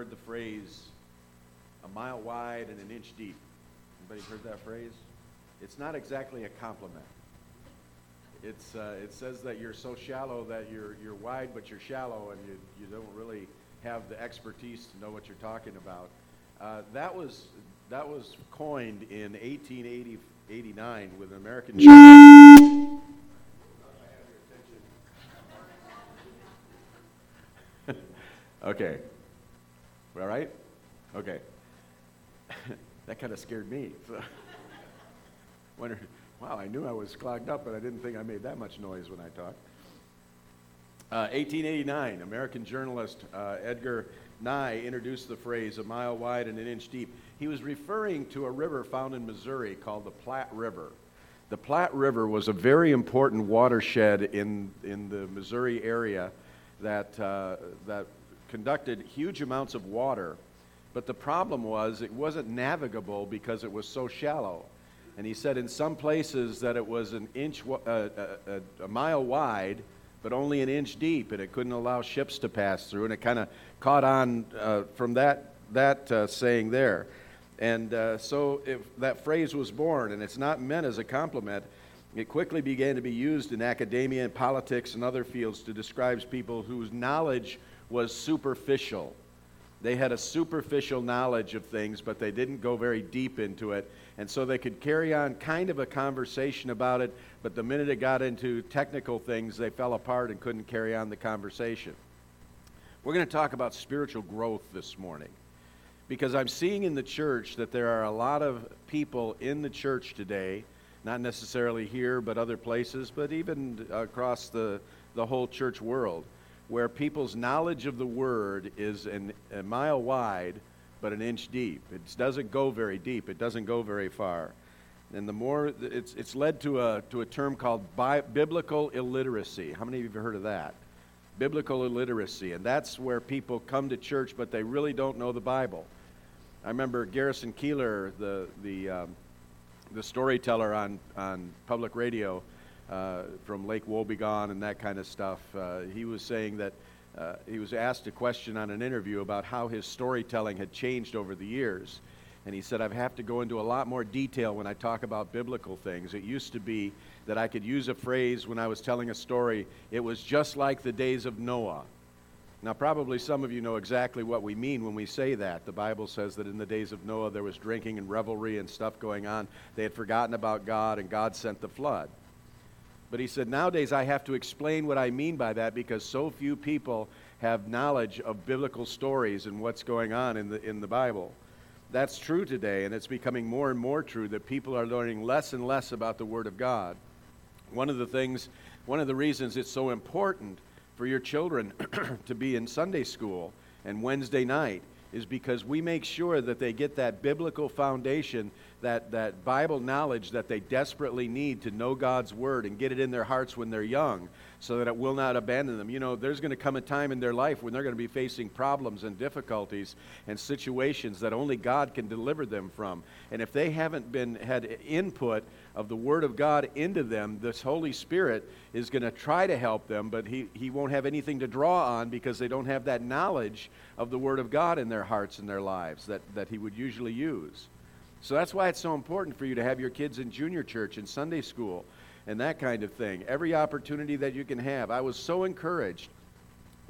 heard the phrase, a mile wide and an inch deep? Anybody heard that phrase? It's not exactly a compliment. It's it says that you're so shallow that you're wide, but you're shallow, and you don't really have the expertise to know what you're talking about. That was coined in 1889 with an American gentleman. Okay. All right? Okay. That kind of scared me. So. Wondered, wow, I knew I was clogged up, but I didn't think I made that much noise when I talked. 1889, American journalist Edgar Nye introduced the phrase, a mile wide and an inch deep. He was referring to a river found in Missouri called the Platte River. The Platte River was a very important watershed in the Missouri area that conducted huge amounts of water, but the problem was it wasn't navigable because it was so shallow. And he said in some places that it was a mile wide, but only an inch deep, and it couldn't allow ships to pass through, and it kind of caught on from that saying there. And that phrase was born, and it's not meant as a compliment. It quickly began to be used in academia and politics and other fields to describe people whose knowledge was superficial. They had a superficial knowledge of things, but they didn't go very deep into it. And so they could carry on kind of a conversation about it, but the minute it got into technical things, they fell apart and couldn't carry on the conversation. We're going to talk about spiritual growth this morning, because I'm seeing in the church that there are a lot of people in the church today, not necessarily here, but other places, but even across the whole church world, where people's knowledge of the Word is a mile wide, but an inch deep. It doesn't go very deep. It doesn't go very far. And the more, it's led to a term called biblical illiteracy. How many of you have heard of that? Biblical illiteracy. And that's where people come to church, but they really don't know the Bible. I remember Garrison Keillor, the storyteller on public radio from Lake Wobegon and that kind of stuff. He was saying that he was asked a question on an interview about how his storytelling had changed over the years. And he said, I have to go into a lot more detail when I talk about biblical things. It used to be that I could use a phrase when I was telling a story. It was just like the days of Noah. Now, probably some of you know exactly what we mean when we say that. The Bible says that in the days of Noah, there was drinking and revelry and stuff going on. They had forgotten about God, and God sent the flood. But he said, nowadays I have to explain what I mean by that, because so few people have knowledge of biblical stories and what's going on in the Bible. That's true today, and it's becoming more and more true that people are learning less and less about the Word of God. One of the reasons it's so important for your children to be in Sunday school and Wednesday night is because we make sure that they get that biblical foundation, that Bible knowledge that they desperately need to know God's Word and get it in their hearts when they're young, so that it will not abandon them. You know, there's going to come a time in their life when they're going to be facing problems and difficulties and situations that only God can deliver them from. And if they haven't had input of the Word of God into them, this Holy Spirit is going to try to help them, but he won't have anything to draw on, because they don't have that knowledge of the Word of God in their hearts and their lives that he would usually use. So that's why it's so important for you to have your kids in junior church and Sunday school and that kind of thing. Every opportunity that you can have. I was so encouraged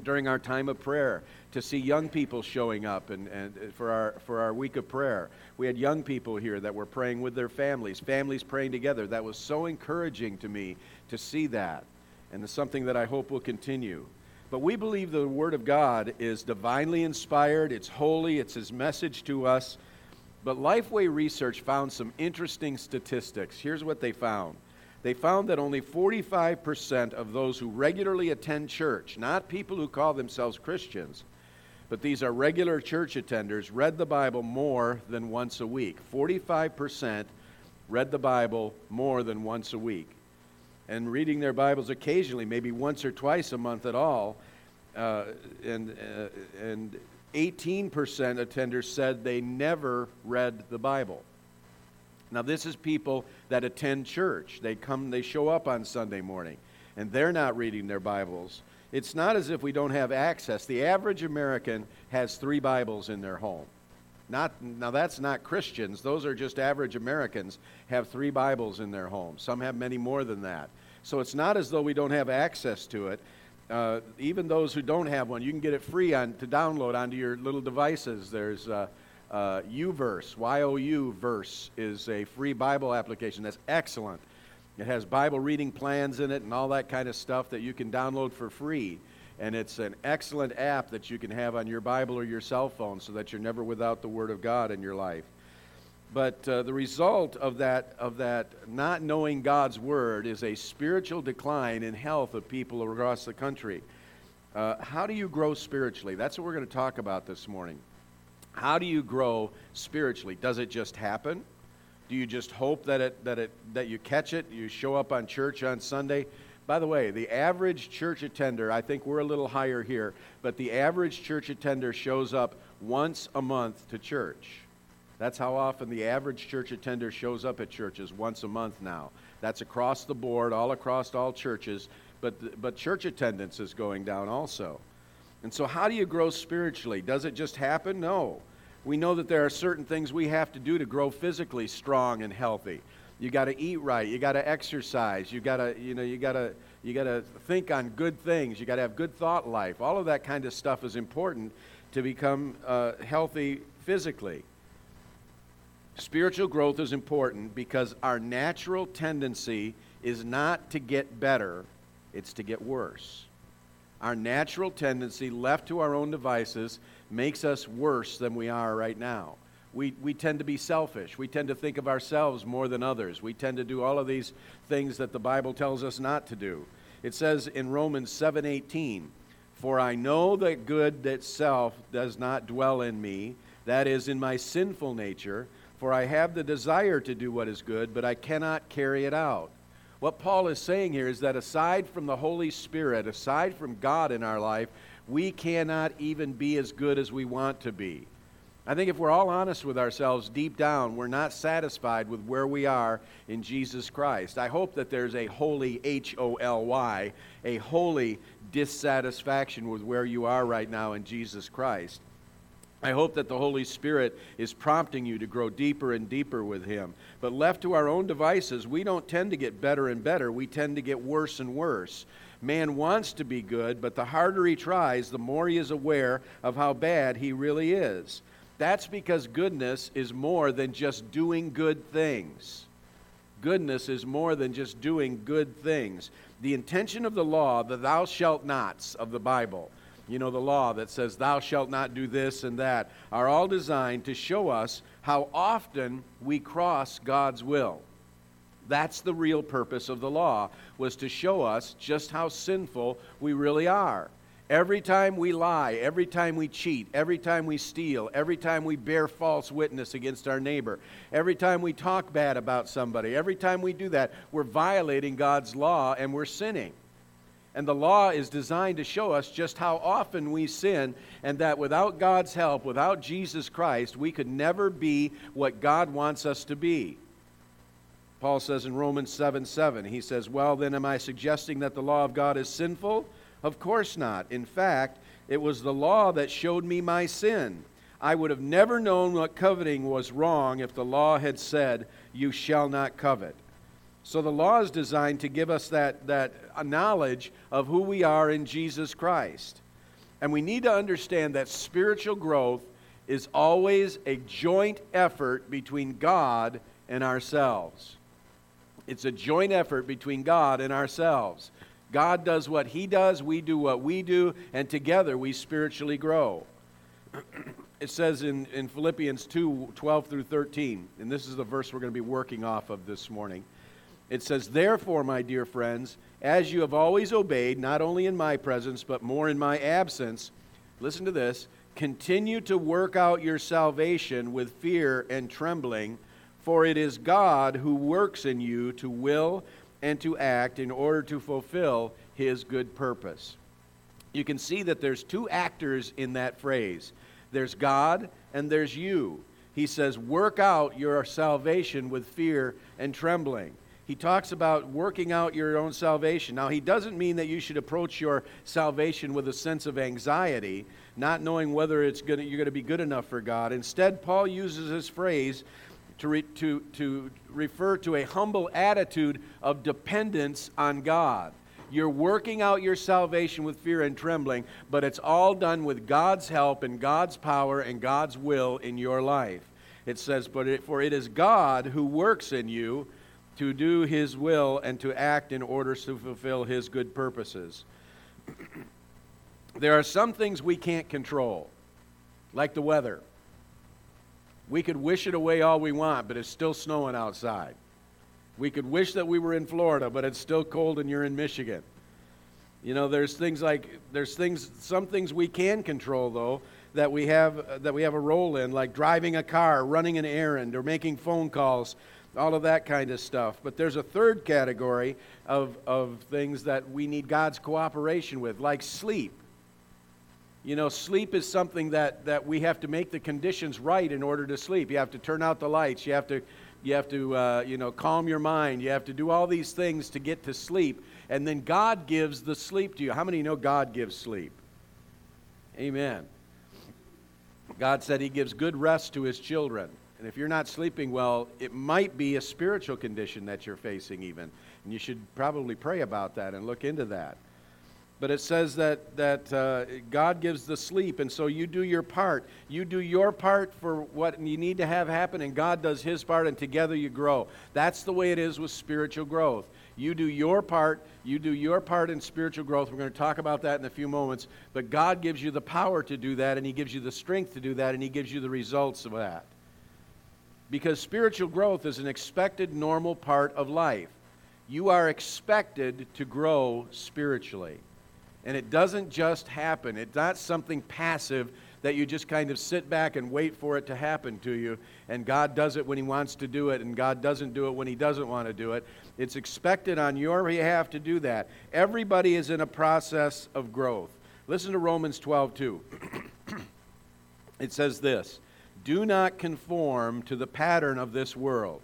during our time of prayer to see young people showing up and for our week of prayer. We had young people here that were praying with their families praying together. That was so encouraging to me to see that, and it's something that I hope will continue. But we believe the Word of God is divinely inspired, it's holy, it's His message to us. But Lifeway Research found some interesting statistics. Here's what they found. They found that only 45% of those who regularly attend church, not people who call themselves Christians, but these are regular church attenders, read the Bible more than once a week. 45% read the Bible more than once a week. And reading their Bibles occasionally, maybe once or twice a month at all, and 18% attenders said they never read the Bible. Now, this is people that attend church. They show up on Sunday morning, and they're not reading their Bibles. It's not as if we don't have access. The average American has 3 Bibles in their home. Now that's not Christians. Those are just average Americans have 3 Bibles in their home. Some have many more than that. So it's not as though we don't have access to it. Even those who don't have one, you can get it free to download onto your little devices. There's Youverse, Youverse is a free Bible application that's excellent. It has Bible reading plans in it and all that kind of stuff that you can download for free. And it's an excellent app that you can have on your Bible or your cell phone so that you're never without the Word of God in your life. But the result of that not knowing God's Word is a spiritual decline in health of people across the country. How do you grow spiritually? That's what we're going to talk about this morning. How do you grow spiritually? Does it just happen? Do you just hope that you catch it? You show up on church on Sunday. By the way, the average church attender, I think we're a little higher here, but the average church attender shows up once a month to church. That's how often the average church attender shows up at churches, once a month now. That's across the board, all across all churches, but church attendance is going down also. And so how do you grow spiritually? Does it just happen? No. We know that there are certain things we have to do to grow physically strong and healthy. You got to eat right. You got to exercise. You got to think on good things. You got to have good thought life. All of that kind of stuff is important to become healthy physically. Spiritual growth is important because our natural tendency is not to get better, it's to get worse. Our natural tendency, left to our own devices, makes us worse than we are right now. We tend to be selfish. We tend to think of ourselves more than others. We tend to do all of these things that the Bible tells us not to do. It says in Romans 7:18, "For I know that good itself does not dwell in me, that is, in my sinful nature, for I have the desire to do what is good, but I cannot carry it out." What Paul is saying here is that aside from the Holy Spirit, aside from God in our life, we cannot even be as good as we want to be. I think if we're all honest with ourselves, deep down, we're not satisfied with where we are in Jesus Christ. I hope that there's a holy, H-O-L-Y, a holy dissatisfaction with where you are right now in Jesus Christ. I hope that the Holy Spirit is prompting you to grow deeper and deeper with Him. But left to our own devices, we don't tend to get better and better. We tend to get worse and worse. Man wants to be good, but the harder he tries, the more he is aware of how bad he really is. That's because goodness is more than just doing good things. Goodness is more than just doing good things. The intention of the law, the thou shalt nots of the Bible, you know, the law that says thou shalt not do this and that, are all designed to show us how often we cross God's will. That's the real purpose of the law, was to show us just how sinful we really are. Every time we lie, every time we cheat, every time we steal, every time we bear false witness against our neighbor, every time we talk bad about somebody, every time we do that, we're violating God's law and we're sinning. And the law is designed to show us just how often we sin, and that without God's help, without Jesus Christ, we could never be what God wants us to be. Paul says in Romans 7:7, he says, "Well, then, am I suggesting that the law of God is sinful? Of course not. In fact, it was the law that showed me my sin. I would have never known what coveting was wrong if the law had said, 'You shall not covet.'" So the law is designed to give us that knowledge of who we are in Jesus Christ. And we need to understand that spiritual growth is always a joint effort between God and ourselves. It's a joint effort between God and ourselves. God does what He does, we do what we do, and together we spiritually grow. It says in Philippians 2:12 through 13, and this is the verse we're going to be working off of this morning. It says, "Therefore, my dear friends, as you have always obeyed, not only in my presence, but more in my absence," listen to this, "continue to work out your salvation with fear and trembling, for it is God who works in you to will and to act in order to fulfill His good purpose." You can see that there's 2 actors in that phrase. There's God and there's you. He says, work out your salvation with fear and trembling. he talks about working out your own salvation. Now, he doesn't mean that you should approach your salvation with a sense of anxiety, not knowing whether you're going to be good enough for God. Instead, Paul uses this phrase to refer to a humble attitude of dependence on God. You're working out your salvation with fear and trembling, but it's all done with God's help and God's power and God's will in your life. It says, for it is God who works in you to do His will and to act in order to fulfill His good purposes. There are some things we can't control, like the weather. We could wish it away all we want, but it's still snowing outside. We could wish that we were in Florida, but it's still cold and you're in Michigan. You know, some things we can control, though, that we have a role in, like driving a car, running an errand, or making phone calls, all of that kind of stuff. But there's a third category of things that we need God's cooperation with, like sleep. You know, sleep is something that we have to make the conditions right in order to sleep. You have to turn out the lights. You have to calm your mind. You have to do all these things to get to sleep. And then God gives the sleep to you. How many know God gives sleep? Amen. God said He gives good rest to His children. And if you're not sleeping well, it might be a spiritual condition that you're facing even. And you should probably pray about that and look into that. But it says that God gives the sleep, and so you do your part. You do your part for what you need to have happen, and God does His part, and together you grow. That's the way it is with spiritual growth. You do your part. You do your part in spiritual growth. We're going to talk about that in a few moments. But God gives you the power to do that, and He gives you the strength to do that, and He gives you the results of that. Because spiritual growth is an expected, normal part of life. You are expected to grow spiritually. And it doesn't just happen. It's not something passive that you just kind of sit back and wait for it to happen to you. And God does it when He wants to do it, and God doesn't do it when He doesn't want to do it. It's expected on your behalf to do that. Everybody is in a process of growth. Listen to Romans 12:2. It says this, "Do not conform to the pattern of this world,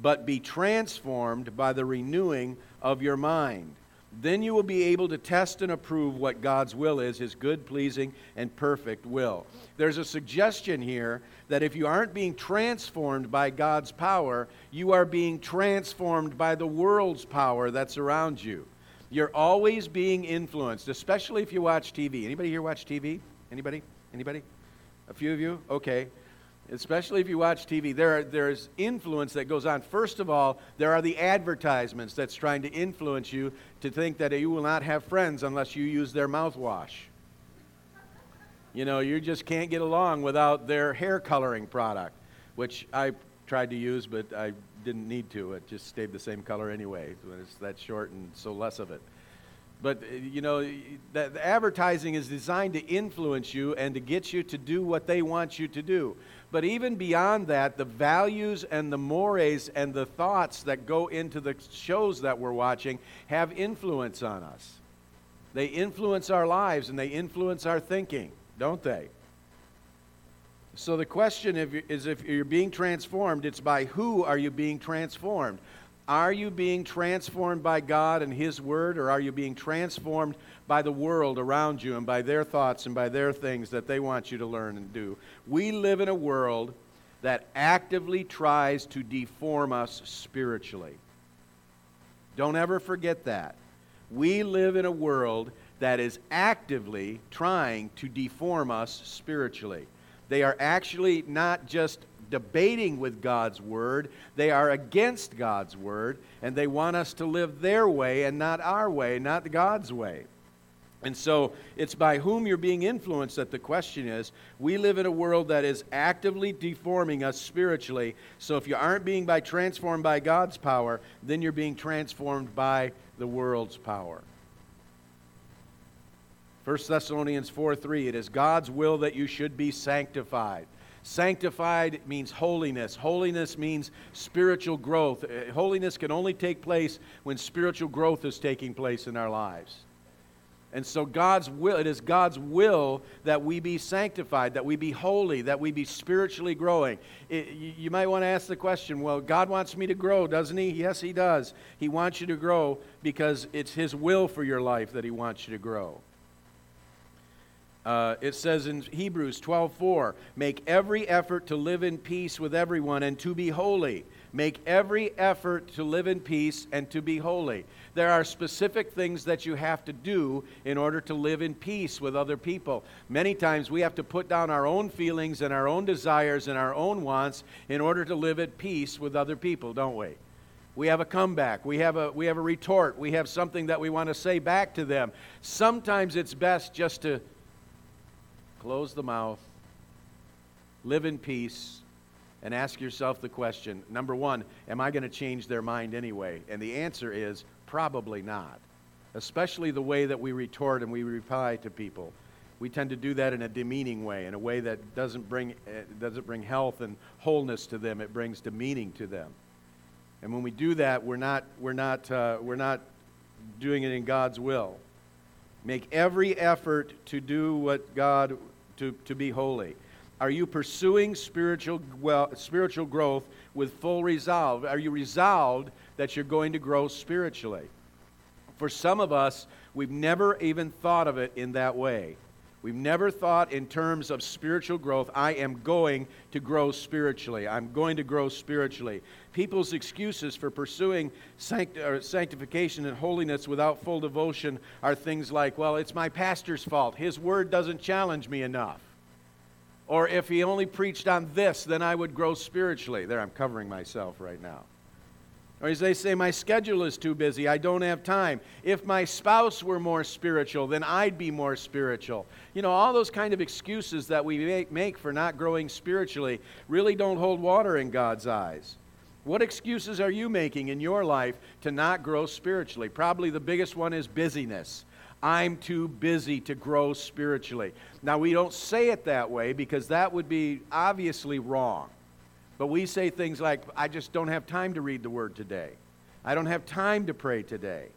but be transformed by the renewing of your mind. Then you will be able to test and approve what God's will is, His good, pleasing, and perfect will." There's a suggestion here that if you aren't being transformed by God's power, you are being transformed by the world's power that's around you. You're always being influenced, especially if you watch TV. Anybody here watch TV? Anybody? Anybody? A few of you? Okay. Especially if you watch TV, there's influence that goes on. First of all, there are the advertisements that's trying to influence you to think that you will not have friends unless you use their mouthwash. You know, you just can't get along without their hair coloring product, which I tried to use, but I didn't need to. It just stayed the same color anyway. It's that short and so less of it. But, you know, the advertising is designed to influence you and to get you to do what they want you to do. But even beyond that, the values and the mores and the thoughts that go into the shows that we're watching have influence on us. They influence our lives and they influence our thinking, don't they? So the question is if you're being transformed, it's by who are you being transformed? Are you being transformed by God and His Word, or are you being transformed by the world around you and by their thoughts and by their things that they want you to learn and do? We live in a world that actively tries to deform us spiritually. Don't ever forget that. We live in a world that is actively trying to deform us spiritually. They are actually not just debating with God's Word. They are against God's Word, and they want us to live their way and not our way, not God's way. And so it's by whom you're being influenced that the question is. We live in a world that is actively deforming us spiritually, so if you aren't being transformed by God's power, then you're being transformed by the world's power. 1 Thessalonians 4:3, it is God's will that you should be sanctified. Sanctified means holiness. Holiness means spiritual growth. Holiness can only take place when spiritual growth is taking place in our lives. And so God's will, it is God's will that we be sanctified, that we be holy, that we be spiritually growing. You might want to ask the question, well, God wants me to grow, doesn't he? Yes, he does. He wants you to grow because it's his will for your life that he wants you to grow. It says in Hebrews 12:4, make every effort to live in peace with everyone and to be holy. Make every effort to live in peace and to be holy. There are specific things that you have to do in order to live in peace with other people. Many times we have to put down our own feelings and our own desires and our own wants in order to live at peace with other people, don't we? We have a comeback. We have a retort. We have something that we want to say back to them. Sometimes it's best just to close the mouth, live in peace, and ask yourself the question, number one, am I going to change their mind anyway? And the answer is probably not, especially the way that we retort and we reply to people. We tend to do that in a demeaning way, in a way that doesn't bring health and wholeness to them. It brings demeaning to them. And when we do that, we're not doing it in God's will. Make every effort to do what God to be holy. Are you pursuing spiritual growth with full resolve? Are you resolved that you're going to grow spiritually? For some of us, we've never even thought of it in that way. We've never thought in terms of spiritual growth. I am going to grow spiritually. I'm going to grow spiritually. People's excuses for pursuing sanctification and holiness without full devotion are things like, well, it's my pastor's fault. His word doesn't challenge me enough. Or if he only preached on this, then I would grow spiritually. There, I'm covering myself right now. Or as they say, my schedule is too busy. I don't have time. If my spouse were more spiritual, then I'd be more spiritual. You know, all those kind of excuses that we make for not growing spiritually really don't hold water in God's eyes. What excuses are you making in your life to not grow spiritually? Probably the biggest one is busyness. I'm too busy to grow spiritually. Now, we don't say it that way because that would be obviously wrong. But we say things like, I just don't have time to read the Word today. I don't have time to pray today.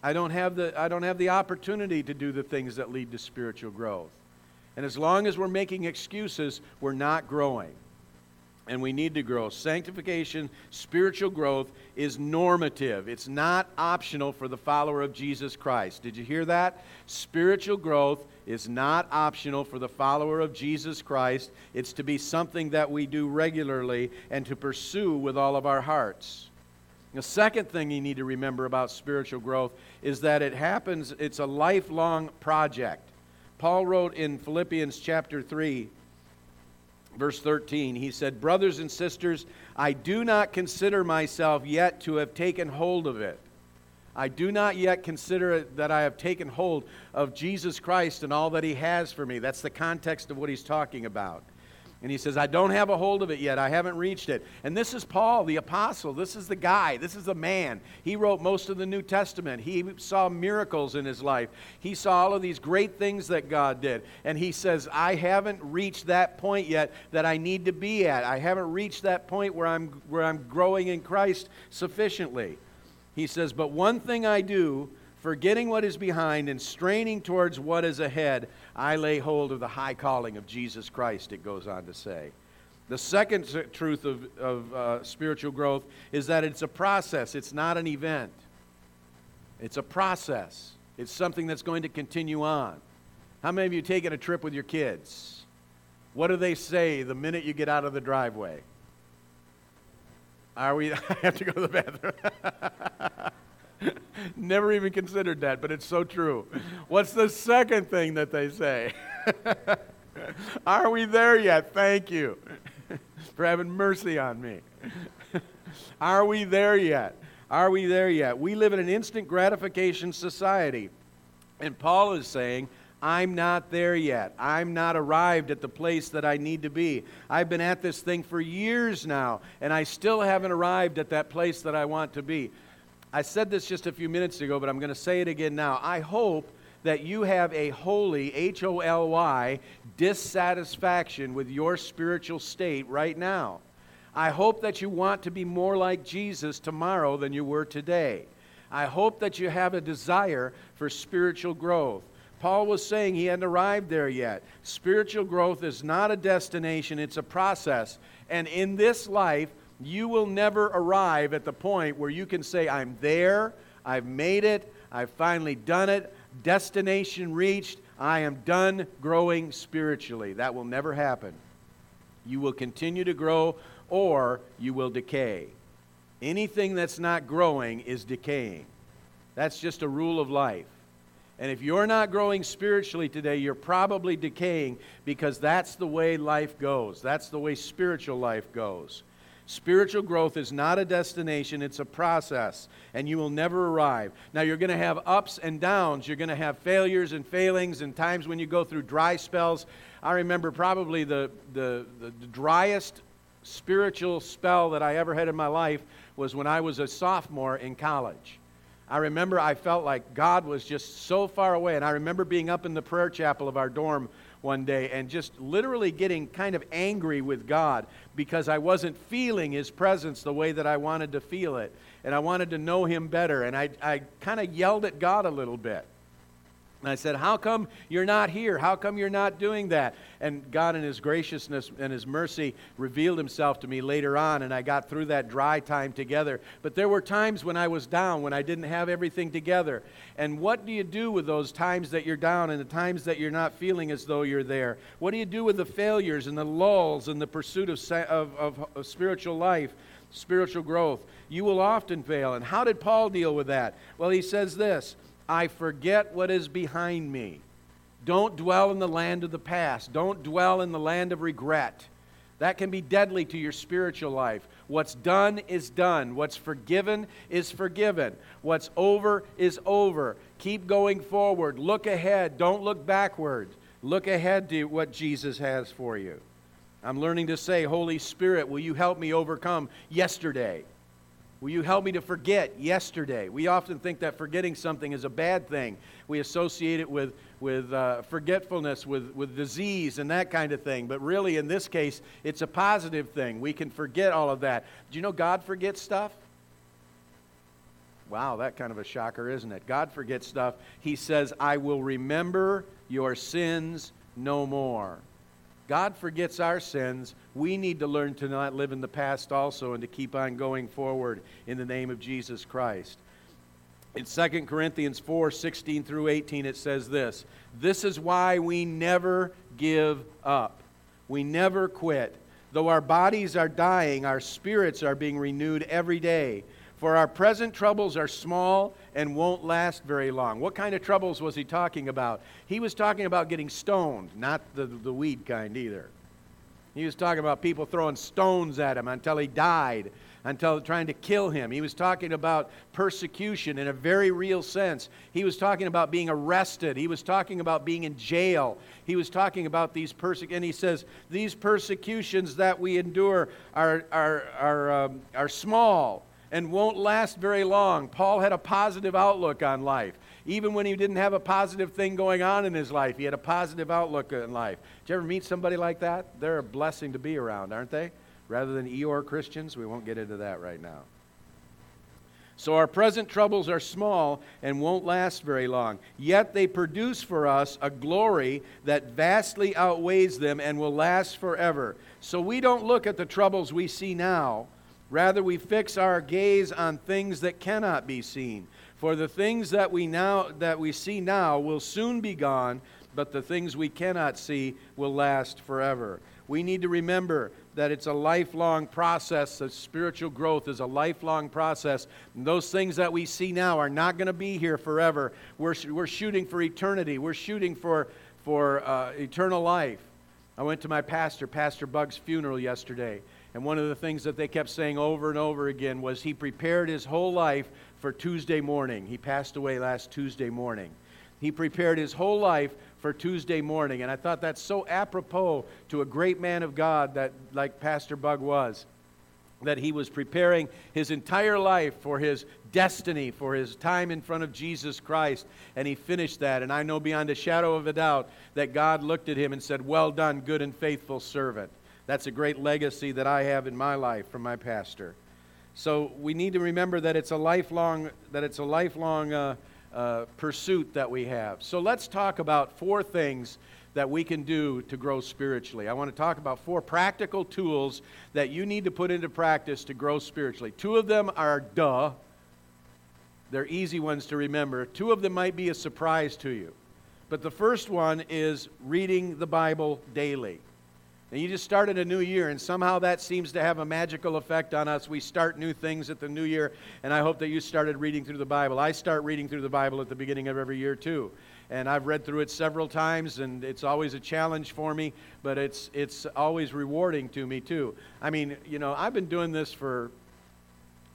I don't have the opportunity to do the things that lead to spiritual growth. And as long as we're making excuses, we're not growing. And we need to grow. Sanctification, spiritual growth is normative. It's not optional for the follower of Jesus Christ. Did you hear that? Spiritual growth is not optional for the follower of Jesus Christ. It's to be something that we do regularly and to pursue with all of our hearts. The second thing you need to remember about spiritual growth is that it happens, it's a lifelong project. Paul wrote in Philippians chapter 3, Verse 13, he said, brothers and sisters, I do not consider myself yet to have taken hold of it. I do not yet consider it that I have taken hold of Jesus Christ and all that he has for me. That's the context of what he's talking about. And he says, I don't have a hold of it yet. I haven't reached it. And this is Paul, the apostle. This is the guy. This is the man. He wrote most of the New Testament. He saw miracles in his life. He saw all of these great things that God did. And he says, I haven't reached that point yet that I need to be at. I haven't reached that point where I'm growing in Christ sufficiently. He says, but one thing I do, forgetting what is behind and straining towards what is ahead, I lay hold of the high calling of Jesus Christ, it goes on to say. The second truth of spiritual growth is that it's a process. It's not an event. It's a process. It's something that's going to continue on. How many of you have taken a trip with your kids? What do they say the minute you get out of the driveway? I have to go to the bathroom. Never even considered that, but it's so true. What's the second thing that they say? Are we there yet? Thank you for having mercy on me. Are we there yet? Are we there yet? We live in an instant gratification society, and Paul is saying, I'm not there yet. I'm not arrived at the place that I need to be. I've been at this thing for years now, and I still haven't arrived at that place that I want to be. I said this just a few minutes ago, but I'm going to say it again now. I hope that you have a holy, H-O-L-Y, dissatisfaction with your spiritual state right now. I hope that you want to be more like Jesus tomorrow than you were today. I hope that you have a desire for spiritual growth. Paul was saying he hadn't arrived there yet. Spiritual growth is not a destination, it's a process. And in this life, you will never arrive at the point where you can say, I'm there, I've made it, I've finally done it, destination reached, I am done growing spiritually. That will never happen. You will continue to grow or you will decay. Anything that's not growing is decaying. That's just a rule of life. And if you're not growing spiritually today, you're probably decaying because that's the way life goes. That's the way spiritual life goes. Spiritual growth is not a destination, it's a process, and you will never arrive. Now, you're going to have ups and downs. You're going to have failures and failings and times when you go through dry spells. I remember probably the driest spiritual spell that I ever had in my life was when I was a sophomore in college. I remember I felt like God was just so far away, and I remember being up in the prayer chapel of our dorm one day and just literally getting kind of angry with God because I wasn't feeling His presence the way that I wanted to feel it, and I wanted to know Him better, and I kind of yelled at God a little bit. And I said, how come you're not here? How come you're not doing that? And God in His graciousness and His mercy revealed Himself to me later on, and I got through that dry time together. But there were times when I was down, when I didn't have everything together. And what do you do with those times that you're down and the times that you're not feeling as though you're there? What do you do with the failures and the lulls and the pursuit of spiritual life, spiritual growth? You will often fail. And how did Paul deal with that? Well, he says this, I forget what is behind me. Don't dwell in the land of the past. Don't dwell in the land of regret. That can be deadly to your spiritual life. What's done is done. What's forgiven is forgiven. What's over is over. Keep going forward. Look ahead. Don't look backward. Look ahead to what Jesus has for you. I'm learning to say, Holy Spirit, will you help me overcome yesterday? Will you help me to forget yesterday? We often think that forgetting something is a bad thing. We associate it with forgetfulness, with disease and that kind of thing. But really, in this case, it's a positive thing. We can forget all of that. Do you know God forgets stuff? Wow, that kind of a shocker, isn't it? God forgets stuff. He says, I will remember your sins no more. God forgets our sins. We need to learn to not live in the past also and to keep on going forward in the name of Jesus Christ. In 2 Corinthians 4:16 through 18, it says this, this is why we never give up. We never quit. Though our bodies are dying, our spirits are being renewed every day. For our present troubles are small and won't last very long. What kind of troubles was he talking about? He was talking about getting stoned, not the weed kind either. He was talking about people throwing stones at him until he died, until trying to kill him. He was talking about persecution in a very real sense. He was talking about being arrested. He was talking about being in jail. He was talking about these persecutions. And he says, these persecutions that we endure are small and won't last very long. Paul had a positive outlook on life. Even when he didn't have a positive thing going on in his life, he had a positive outlook on life. Did you ever meet somebody like that? They're a blessing to be around, aren't they? Rather than Eeyore Christians, we won't get into that right now. So our present troubles are small and won't last very long. Yet they produce for us a glory that vastly outweighs them and will last forever. So we don't look at the troubles we see now. Rather, we fix our gaze on things that cannot be seen. For the things that we see now will soon be gone, but the things we cannot see will last forever. We need to remember that it's a lifelong process. That spiritual growth is a lifelong process. And those things that we see now are not going to be here forever. We're shooting for eternity. We're shooting for eternal life. I went to my pastor, Pastor Bug's funeral yesterday. And one of the things that they kept saying over and over again was he prepared his whole life for Tuesday morning. He passed away last Tuesday morning. He prepared his whole life for Tuesday morning. And I thought that's so apropos to a great man of God that, like Pastor Bug was, that he was preparing his entire life for his destiny, for his time in front of Jesus Christ. And he finished that. And I know beyond a shadow of a doubt that God looked at him and said, well done, good and faithful servant. That's a great legacy that I have in my life from my pastor. So we need to remember that it's a lifelong pursuit that we have. So let's talk about four things that we can do to grow spiritually. I want to talk about four practical tools that you need to put into practice to grow spiritually. Two of them are duh. They're easy ones to remember. Two of them might be a surprise to you. But the first one is reading the Bible daily. Now, you just started a new year, and somehow that seems to have a magical effect on us. We start new things at the new year, and I hope that you started reading through the Bible. I start reading through the Bible at the beginning of every year, too. And I've read through it several times, and it's always a challenge for me, but it's always rewarding to me, too. I mean, you know, I've been doing this for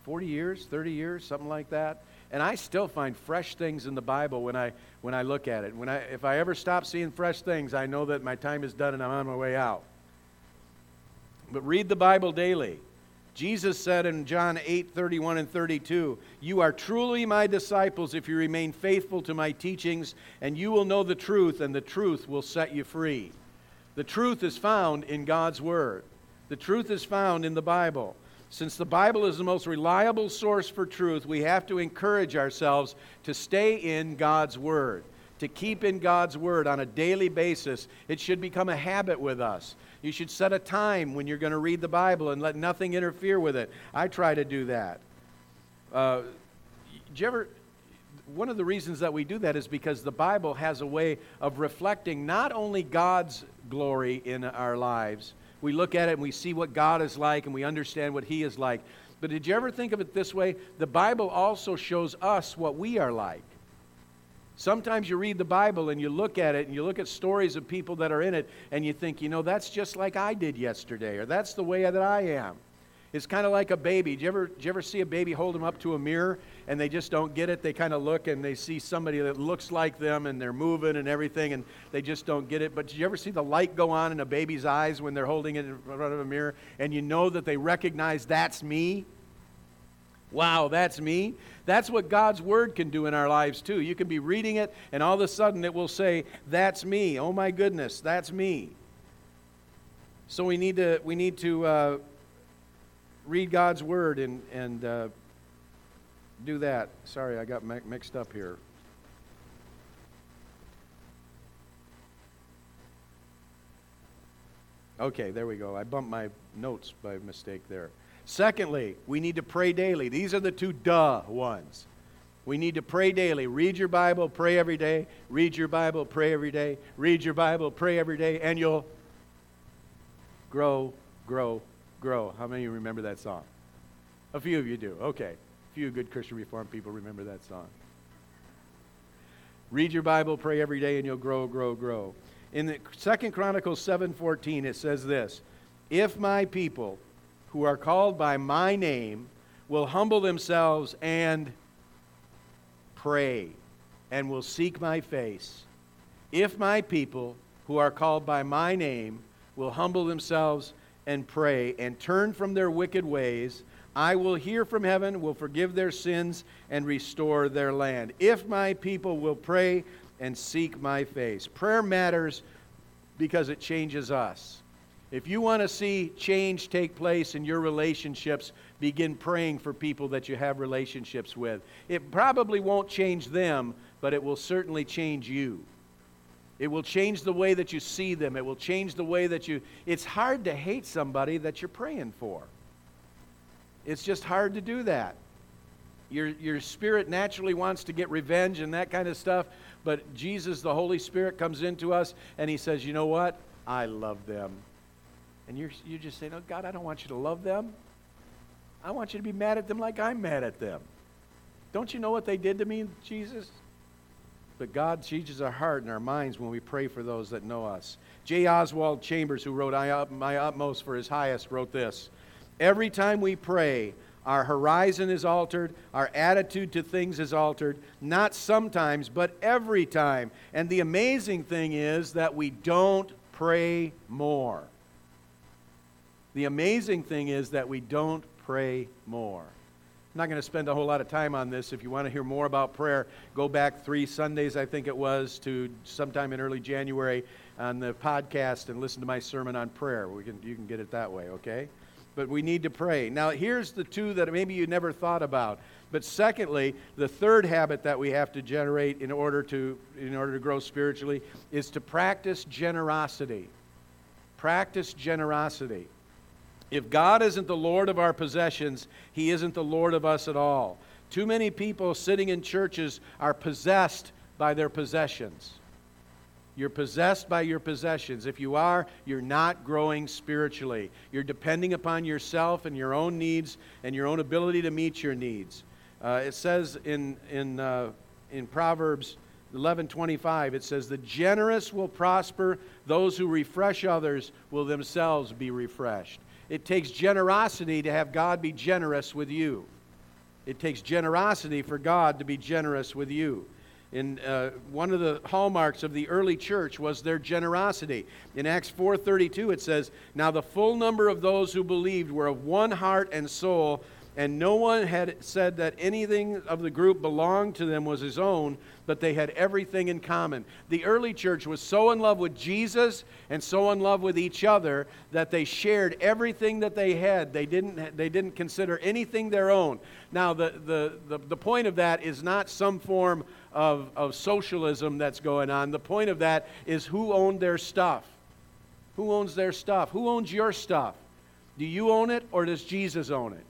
40 years, 30 years, something like that. And I still find fresh things in the Bible when I look at it. If I ever stop seeing fresh things, I know that my time is done and I'm on my way out. But read the Bible daily. Jesus said in John 8:31 and 32, "You are truly my disciples if you remain faithful to my teachings, and you will know the truth, and the truth will set you free." The truth is found in God's Word. The truth is found in the Bible. Since the Bible is the most reliable source for truth, we have to encourage ourselves to stay in God's Word, to keep in God's Word on a daily basis. It should become a habit with us. You should set a time when you're going to read the Bible and let nothing interfere with it. I try to do that. One of the reasons that we do that is because the Bible has a way of reflecting not only God's glory in our lives. We look at it and we see what God is like and we understand what He is like. But did you ever think of it this way? The Bible also shows us what we are like. Sometimes you read the Bible and you look at it and you look at stories of people that are in it and you think, you know, that's just like I did yesterday, or that's the way that I am. It's kind of like a baby. Do you ever see a baby hold them up to a mirror and they just don't get it? They kind of look and they see somebody that looks like them and they're moving and everything and they just don't get it. But do you ever see the light go on in a baby's eyes when they're holding it in front of a mirror and you know that they recognize that's me? Wow, that's me. That's what God's Word can do in our lives too. You can be reading it and all of a sudden it will say, that's me. Oh my goodness, that's me. So we need to read God's Word and do that. Sorry, I got mixed up here. Okay, there we go. I bumped my notes by mistake there. Secondly, we need to pray daily. These are the two duh ones. We need to pray daily. Read your Bible, pray every day. Read your Bible, pray every day. Read your Bible, pray every day, and you'll grow. How many of you remember that song? A few of you do. Okay. A few good Christian Reformed people remember that song. Read your Bible, pray every day, and you'll grow. In the 2 Chronicles 7:14, it says this, "If my people who are called by my name will humble themselves and pray and will seek my face. If my people who are called by my name will humble themselves and pray and turn from their wicked ways, I will hear from heaven, will forgive their sins, and restore their land. If my people will pray and seek my face." Prayer matters because it changes us. If you want to see change take place in your relationships, begin praying for people that you have relationships with. It probably won't change them, but it will certainly change you. It will change the way that you see them. It will change the way that you... It's hard to hate somebody that you're praying for. It's just hard to do that. Your spirit naturally wants to get revenge and that kind of stuff, but Jesus, the Holy Spirit, comes into us and He says, you know what? I love them. And you're just saying, oh, God, I don't want you to love them. I want you to be mad at them like I'm mad at them. Don't you know what they did to me, Jesus? But God changes our heart and our minds when we pray for those that know us. J. Oswald Chambers, who wrote My Utmost for His Highest, wrote this, "Every time we pray, our horizon is altered, our attitude to things is altered, not sometimes, but every time. And the amazing thing is that we don't pray more." The amazing thing is that we don't pray more. I'm not going to spend a whole lot of time on this. If you want to hear more about prayer, go back 3 Sundays, I think it was, to sometime in early January on the podcast and listen to my sermon on prayer. You can get it that way, okay? but we need to pray. Now, here's the two that maybe you never thought about. But secondly, the third habit that we have to generate in order to grow spiritually is to practice generosity. Practice generosity. If God isn't the Lord of our possessions, He isn't the Lord of us at all. Too many people sitting in churches are possessed by their possessions. You're possessed by your possessions. If you are, you're not growing spiritually. You're depending upon yourself and your own needs and your own ability to meet your needs. It says in Proverbs 11:25, it says, "The generous will prosper. Those who refresh others will themselves be refreshed." It takes generosity to have God be generous with you. It takes generosity for God to be generous with you. And one of the hallmarks of the early church was their generosity. In Acts 4:32 it says, "Now the full number of those who believed were of one heart and soul, and no one had said that anything of the group belonged to them was his own, but they had everything in common." The early church was so in love with Jesus and so in love with each other that they shared everything that they had. They didn't consider anything their own. Now the point of that is not some form of socialism that's going on. The point of that is who owned their stuff? Who owns their stuff? Who owns your stuff? Do you own it or does Jesus own it?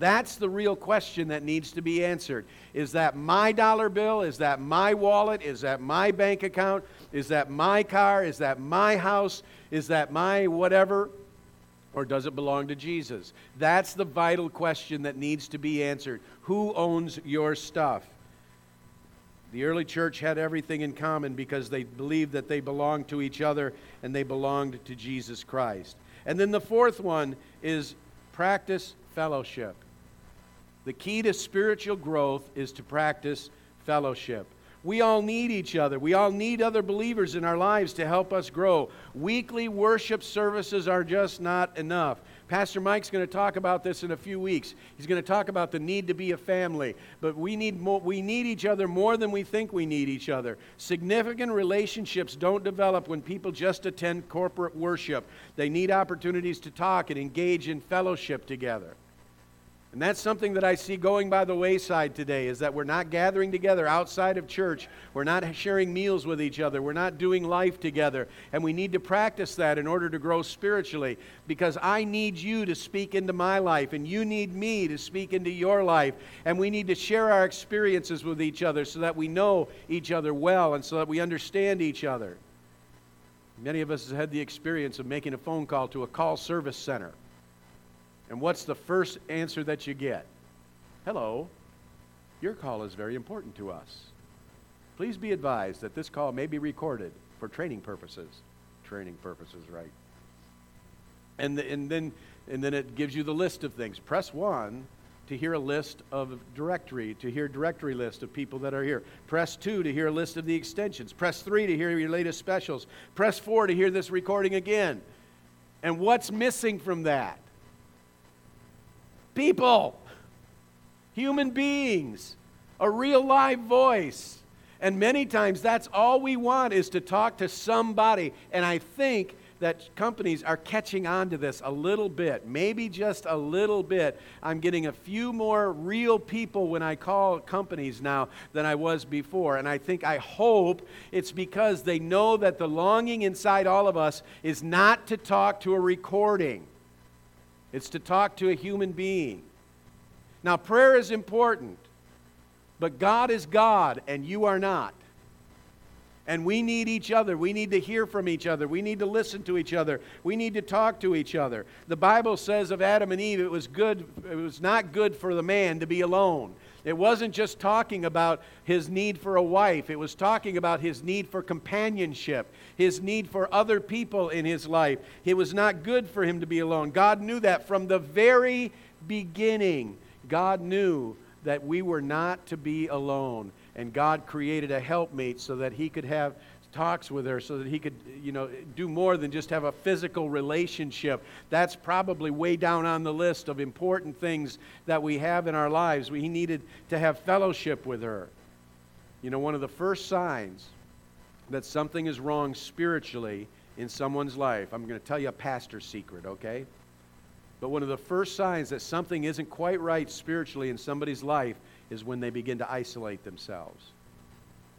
That's the real question that needs to be answered. Is that my dollar bill? Is that my wallet? Is that my bank account? Is that my car? Is that my house? Is that my whatever? Or does it belong to Jesus? That's the vital question that needs to be answered. Who owns your stuff? The early church had everything in common because they believed that they belonged to each other and they belonged to Jesus Christ. And then the fourth one is practice fellowship. The key to spiritual growth is to practice fellowship. We all need each other. We all need other believers in our lives to help us grow. Weekly worship services are just not enough. Pastor Mike's going to talk about this in a few weeks. He's going to talk about the need to be a family. But we need each other more than we think we need each other. Significant relationships don't develop when people just attend corporate worship. They need opportunities to talk and engage in fellowship together. And that's something that I see going by the wayside today, is that we're not gathering together outside of church. We're not sharing meals with each other. We're not doing life together. And we need to practice that in order to grow spiritually, because I need you to speak into my life, and you need me to speak into your life. And we need to share our experiences with each other so that we know each other well and so that we understand each other. Many of us have had the experience of making a phone call to a call service center. And what's the first answer that you get? "Hello, your call is very important to us. Please be advised that this call may be recorded for training purposes." Training purposes, right? And then it gives you the list of things. Press 1 to hear a list of directory list of people that are here. Press 2 to hear a list of the extensions. Press 3 to hear your latest specials. Press 4 to hear this recording again. And what's missing from that? People, human beings, a real live voice. And many times that's all we want, is to talk to somebody. And I think that companies are catching on to this a little bit, maybe just a little bit. I'm getting a few more real people when I call companies now than I was before. And I hope it's because they know that the longing inside all of us is not to talk to a recording. It's to talk to a human being. Now, prayer is important, but God is God, and you are not. And we need each other. We need to hear from each other. We need to listen to each other. We need to talk to each other. The Bible says of Adam and Eve, it was not good for the man to be alone. It wasn't just talking about his need for a wife. It was talking about his need for companionship, his need for other people in his life. It was not good for him to be alone. God knew that from the very beginning. God knew that we were not to be alone. And God created a helpmate so that he could have talks with her, so that he could, do more than just have a physical relationship. That's probably way down on the list of important things that we have in our lives. He needed to have fellowship with her. One of the first signs that something is wrong spiritually in someone's life, I'm going to tell you a pastor's secret, okay? But one of the first signs that something isn't quite right spiritually in somebody's life is when they begin to isolate themselves,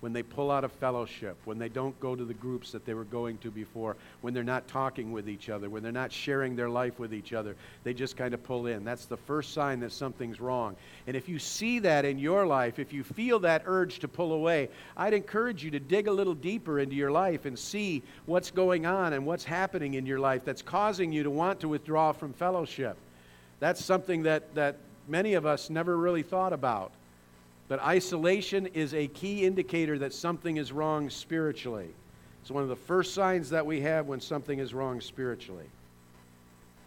when they pull out of fellowship, when they don't go to the groups that they were going to before, when they're not talking with each other, when they're not sharing their life with each other. They just kind of pull in. That's the first sign that something's wrong. And if you see that in your life, if you feel that urge to pull away, I'd encourage you to dig a little deeper into your life and see what's going on and what's happening in your life that's causing you to want to withdraw from fellowship. That's something that many of us never really thought about. But isolation is a key indicator that something is wrong spiritually. It's one of the first signs that we have when something is wrong spiritually.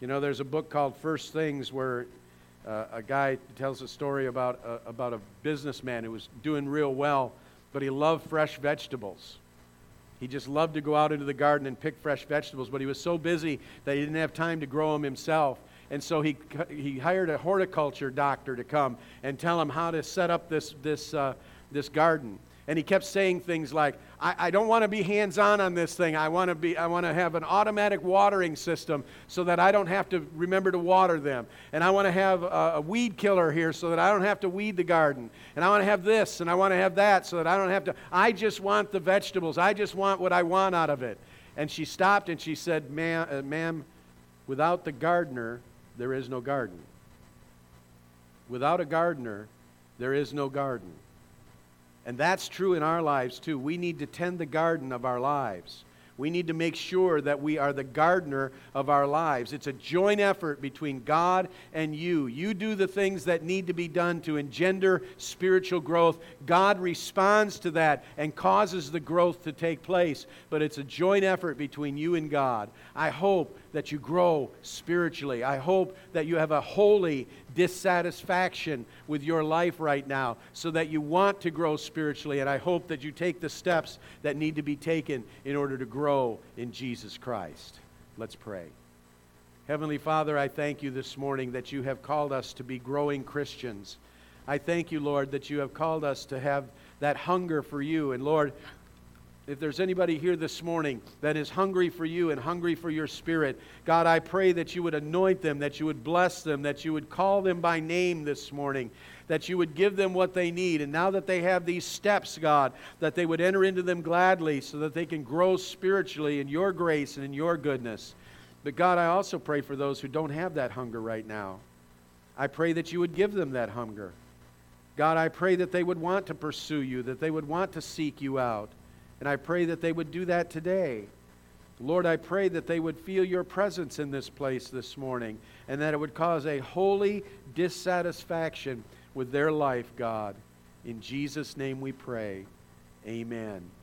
You know, there's a book called First Things where a guy tells a story about a businessman who was doing real well, but he loved fresh vegetables. He just loved to go out into the garden and pick fresh vegetables, but he was so busy that he didn't have time to grow them himself. And so he hired a horticulture doctor to come and tell him how to set up this garden. And he kept saying things like, "I don't want to be hands-on on this thing. I want to have an automatic watering system so that I don't have to remember to water them. And I want to have a weed killer here so that I don't have to weed the garden. And I want to have this and I want to have that so that I don't have to. I just want the vegetables. I just want what I want out of it." And she stopped and she said, "Ma'am, without the gardener, there is no garden. Without a gardener, there is no garden." And that's true in our lives too. We need to tend the garden of our lives. We need to make sure that we are the gardener of our lives. It's a joint effort between God and you. You do the things that need to be done to engender spiritual growth. God responds to that and causes the growth to take place. But it's a joint effort between you and God. I hope that you grow spiritually. I hope that you have a holy dissatisfaction with your life right now so that you want to grow spiritually, and I hope that you take the steps that need to be taken in order to grow in Jesus Christ. Let's pray. Heavenly Father, I thank you this morning that you have called us to be growing Christians. I thank you, Lord, that you have called us to have that hunger for you. And Lord, if there's anybody here this morning that is hungry for you and hungry for your Spirit, God, I pray that you would anoint them, that you would bless them, that you would call them by name this morning, that you would give them what they need. And now that they have these steps, God, that they would enter into them gladly so that they can grow spiritually in your grace and in your goodness. But God, I also pray for those who don't have that hunger right now. I pray that you would give them that hunger. God, I pray that they would want to pursue you, that they would want to seek you out. And I pray that they would do that today. Lord, I pray that they would feel your presence in this place this morning and that it would cause a holy dissatisfaction with their life, God. In Jesus' name we pray. Amen.